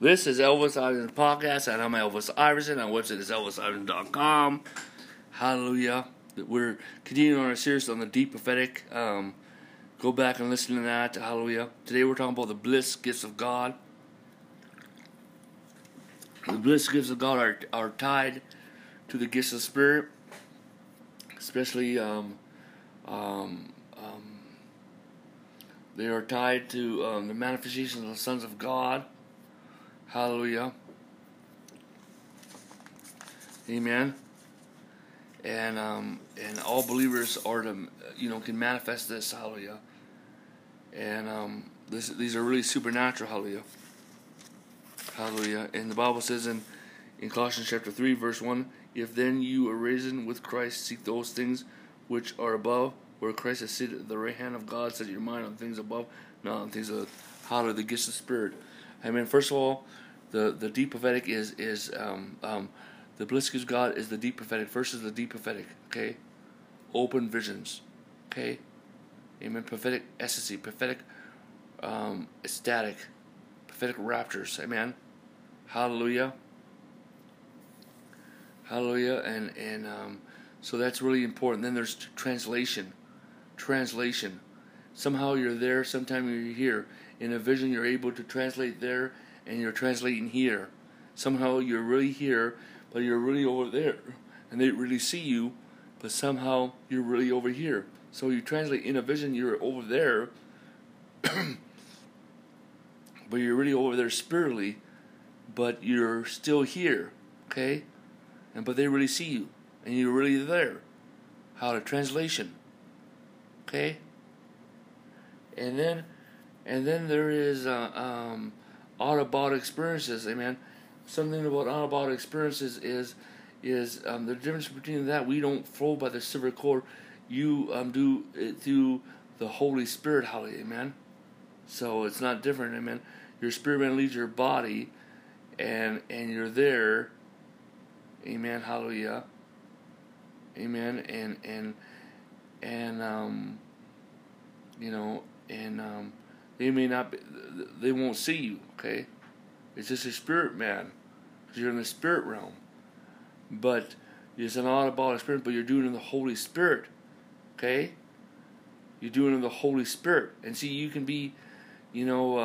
This is Elvis Iverson Podcast, and I'm Elvis Iverson. Our website is elvisiverson.com. Hallelujah. We're continuing our series on the deep prophetic. Go back and listen to that. Hallelujah. Today we're talking about the bliss gifts of God. The bliss gifts of God are tied to the gifts of the Spirit, especially they are tied to the manifestations of the sons of God. Hallelujah. Amen. And all believers are to, can manifest this. Hallelujah. And these are really supernatural. Hallelujah. Hallelujah. And the Bible says in Colossians chapter 3 verse 1, if then you are risen with Christ, seek those things which are above, where Christ is seated at the right hand of God. Set your mind on things above, not on things of hallelujah, the gifts of the Spirit. I mean, first of all, the deep prophetic is the bliss of God is the deep prophetic. First is the deep prophetic, okay? Open visions, okay? Amen. Prophetic ecstasy, prophetic ecstatic, prophetic raptures, amen? Hallelujah. Hallelujah, and so that's really important. Then there's translation. Translation. Somehow you're there, sometime you're here. In a vision, you're able to translate there, and you're translating here. Somehow you're really here, but you're really over there. And they really see you, but somehow you're really over here. So you translate in a vision, you're over there, but you're really over there spiritually, but you're still here, okay? But they really see you, and you're really there. How to translation, okay? And then there is out-of-body experiences, amen. Something about out-of-body experiences is the difference between that. We don't flow by the silver cord. You do it through the Holy Spirit, hallelujah, amen. So it's not different, amen. Your spirit man leaves your body, and you're there, amen, hallelujah, amen, and they may not be, they won't see you, okay? It's just a spirit man, because you're in the spirit realm. But it's an audible experience, but you're doing it in the Holy Spirit, okay? You're doing it in the Holy Spirit. And see, you can be, the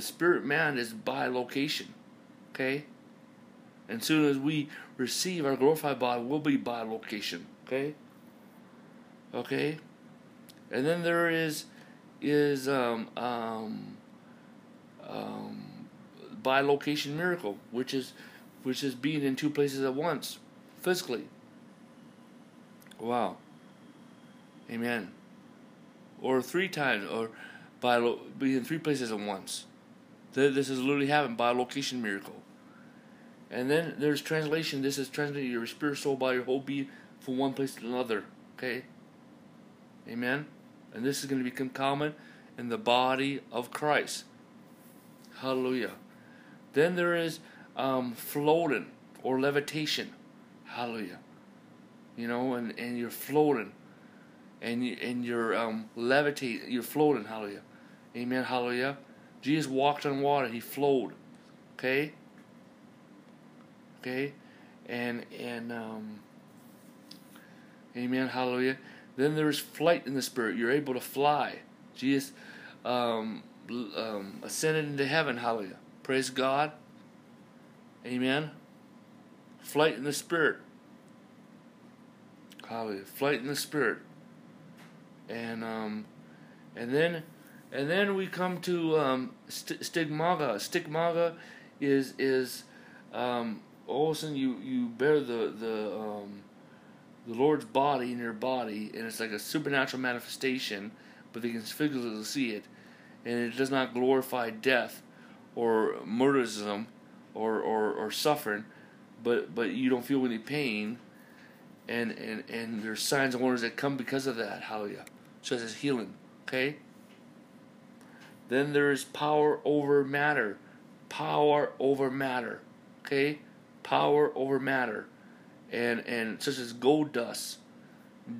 spirit man is by location, okay? And soon as we receive our glorified body, we'll be by location, okay? Okay? And then there is by location miracle, which is being in two places at once, physically. Wow. Amen. Or three times, or being in three places at once. This is literally happening by location miracle. And then there's translation. This is translating your spirit, soul, body, your whole being from one place to another. Okay. Amen. And this is going to become common in the body of Christ. Hallelujah. Then there is floating or levitation. Hallelujah. And you're floating, and you're levitate. You're floating. Hallelujah. Amen. Hallelujah. Jesus walked on water. He flowed. Okay. Okay. And amen. Hallelujah. Then there is flight in the Spirit. You're able to fly. Jesus ascended into heaven. Hallelujah. Praise God. Amen. Flight in the Spirit. Hallelujah. Flight in the Spirit. And then we come to stigmata. Stigmata is all of a sudden you bear the Lord's body in your body, and it's like a supernatural manifestation, but they can physically see it, and it does not glorify death or murderism or suffering, but you don't feel any pain, and there's signs and wonders that come because of that, hallelujah, such as healing, okay? Then there is power over matter, okay? Power over matter. And such as gold dust,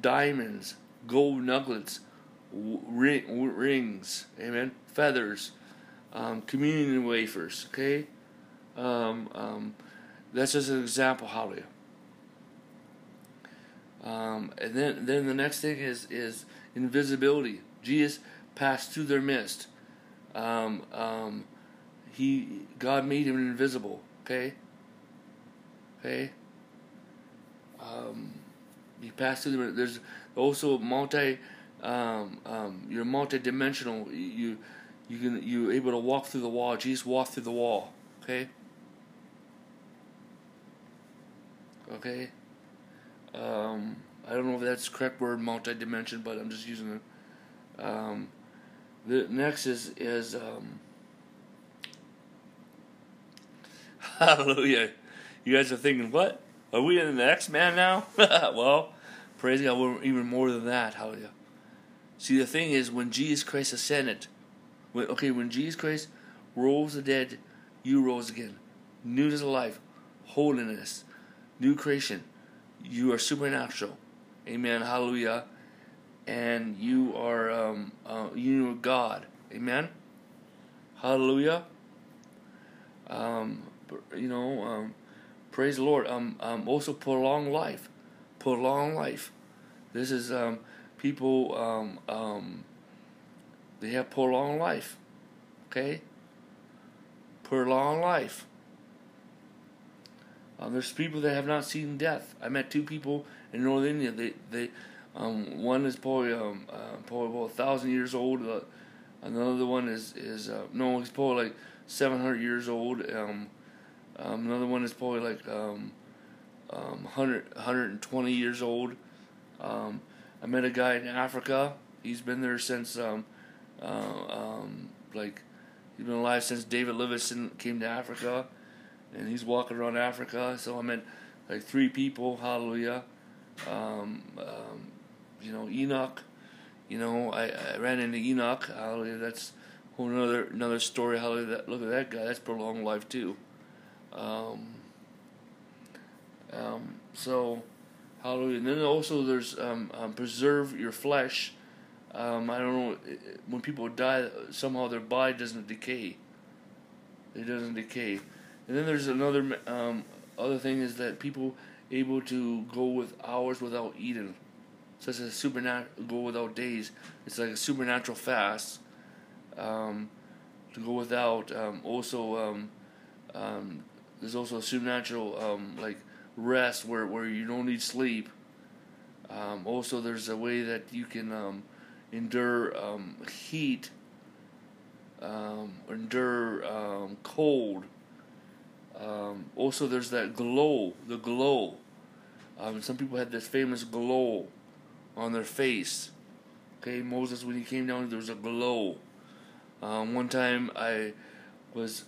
diamonds, gold nuggets, rings, amen, feathers, communion wafers, okay? That's just an example, hallelujah. And then the next thing is invisibility. Jesus passed through their midst. God made him invisible, okay? Okay? He passed through the, there's also you're multi-dimensional. You're able to walk through the wall. Jesus walked through the wall, okay? Okay? I don't know if that's the correct word, multi-dimension, but I'm just using it. The next is hallelujah. You guys are thinking, what? Are we in the X-Man now? Well, praise God, we're even more than that, hallelujah. See, the thing is, when Jesus Christ ascended, when Jesus Christ rose the dead, you rose again. Newness of life, holiness, new creation. You are supernatural, amen, hallelujah, and you are you are God, amen, hallelujah. Praise the Lord. Also prolonged life. This is people they have prolonged life, okay. Prolonged life. There's people that have not seen death. I met two people in Northern India. They one is probably about 1,000 years old. Another one he's probably like 700 years old. Another one is probably like 120 years old. I met a guy in Africa. He's been there since he's been alive since David Livingstone came to Africa. And he's walking around Africa. So I met like three people. Hallelujah. Enoch. I ran into Enoch. Hallelujah. That's whole another story. Hallelujah. Look at that guy. That's prolonged life too. So hallelujah. And then also there's preserve your flesh. I don't know, when people die, somehow their body doesn't decay. It doesn't decay. And then there's another other thing is that people able to go with hours without eating, such as go without days. It's like a supernatural fast to go without. There's also a supernatural rest where you don't need sleep. Also, there's a way that you can endure heat, endure cold. Also, there's that glow, the glow. Some people had this famous glow on their face. Okay, Moses, when he came down, there was a glow. One time I was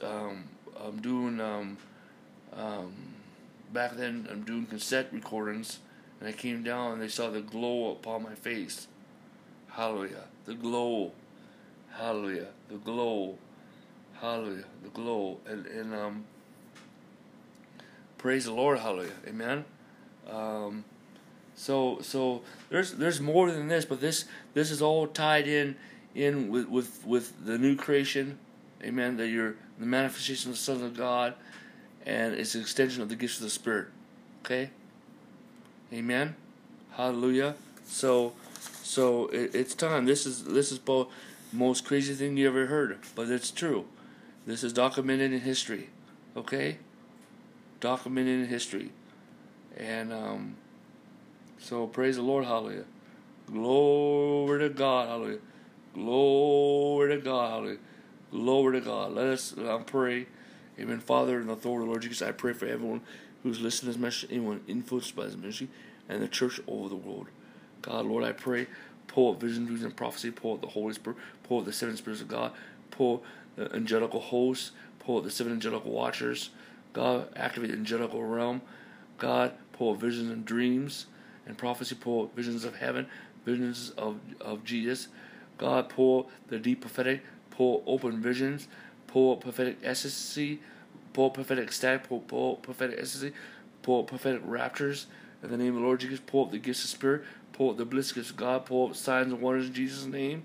back then I'm doing cassette recordings, and I came down and they saw the glow upon my face. Hallelujah, the glow. Hallelujah, the glow. Hallelujah, the glow. And praise the Lord, hallelujah, amen. So there's more than this, but this is all tied in with the new creation, amen. That you're the manifestation of the Son of God, and it's an extension of the gifts of the Spirit, okay. Amen, hallelujah. So it's time. This is the most crazy thing you ever heard, but it's true. This is documented in history, okay. Documented in history, and so praise the Lord, hallelujah, glory to God, hallelujah, glory to God, hallelujah, glory to God. Let us pray, amen. Father, in the authority of the Lord Jesus, I pray for everyone who's listening to this message, anyone influenced by this ministry, and the church over the world. God, Lord, I pray, pull up vision, dreams, and prophecy, pull up the Holy Spirit, pull up the seven spirits of God, pull the angelical hosts, pull up the seven angelical watchers. God, activate the angelical realm. God, pull out visions and dreams and prophecy. Pull out visions of heaven, visions of Jesus. God, pull out the deep prophetic. Pull out open visions. Pull out prophetic ecstasy. Pull out prophetic static. Pull out prophetic ecstasy. Pull out prophetic raptures. In the name of the Lord Jesus, pull out the gifts of Spirit. Pull out the bliss gifts of God. Pull out signs and wonders in Jesus' name.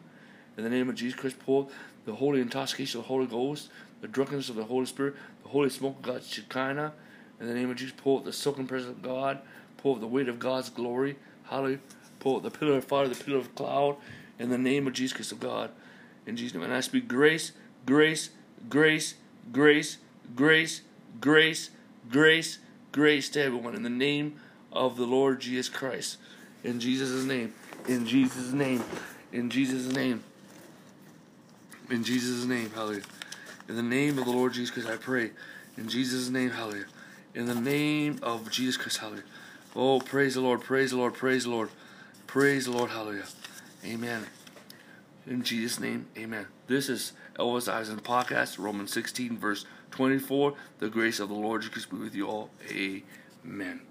In the name of Jesus Christ, pull out the holy intoxication of the Holy Ghost, the drunkenness of the Holy Spirit, the holy smoke of God's Shekinah. In the name of Jesus, pour out the soaking presence of God, pour out the weight of God's glory. Hallelujah. Pour out the pillar of fire, the pillar of cloud. In the name of Jesus Christ of God. In Jesus' name. And I speak grace, grace, grace, grace, grace, grace, grace, grace to everyone. In the name of the Lord Jesus Christ. In Jesus' name. In Jesus' name. In Jesus' name. In Jesus' name. Hallelujah. In the name of the Lord Jesus Christ, I pray. In Jesus' name. Hallelujah. In the name of Jesus Christ. Hallelujah. Oh, praise the Lord. Praise the Lord. Praise the Lord. Praise the Lord. Hallelujah. Amen. In Jesus' name. Amen. This is Elvis Iverson Podcast, Romans 16, verse 24. The grace of the Lord Jesus Christ be with you all. Amen.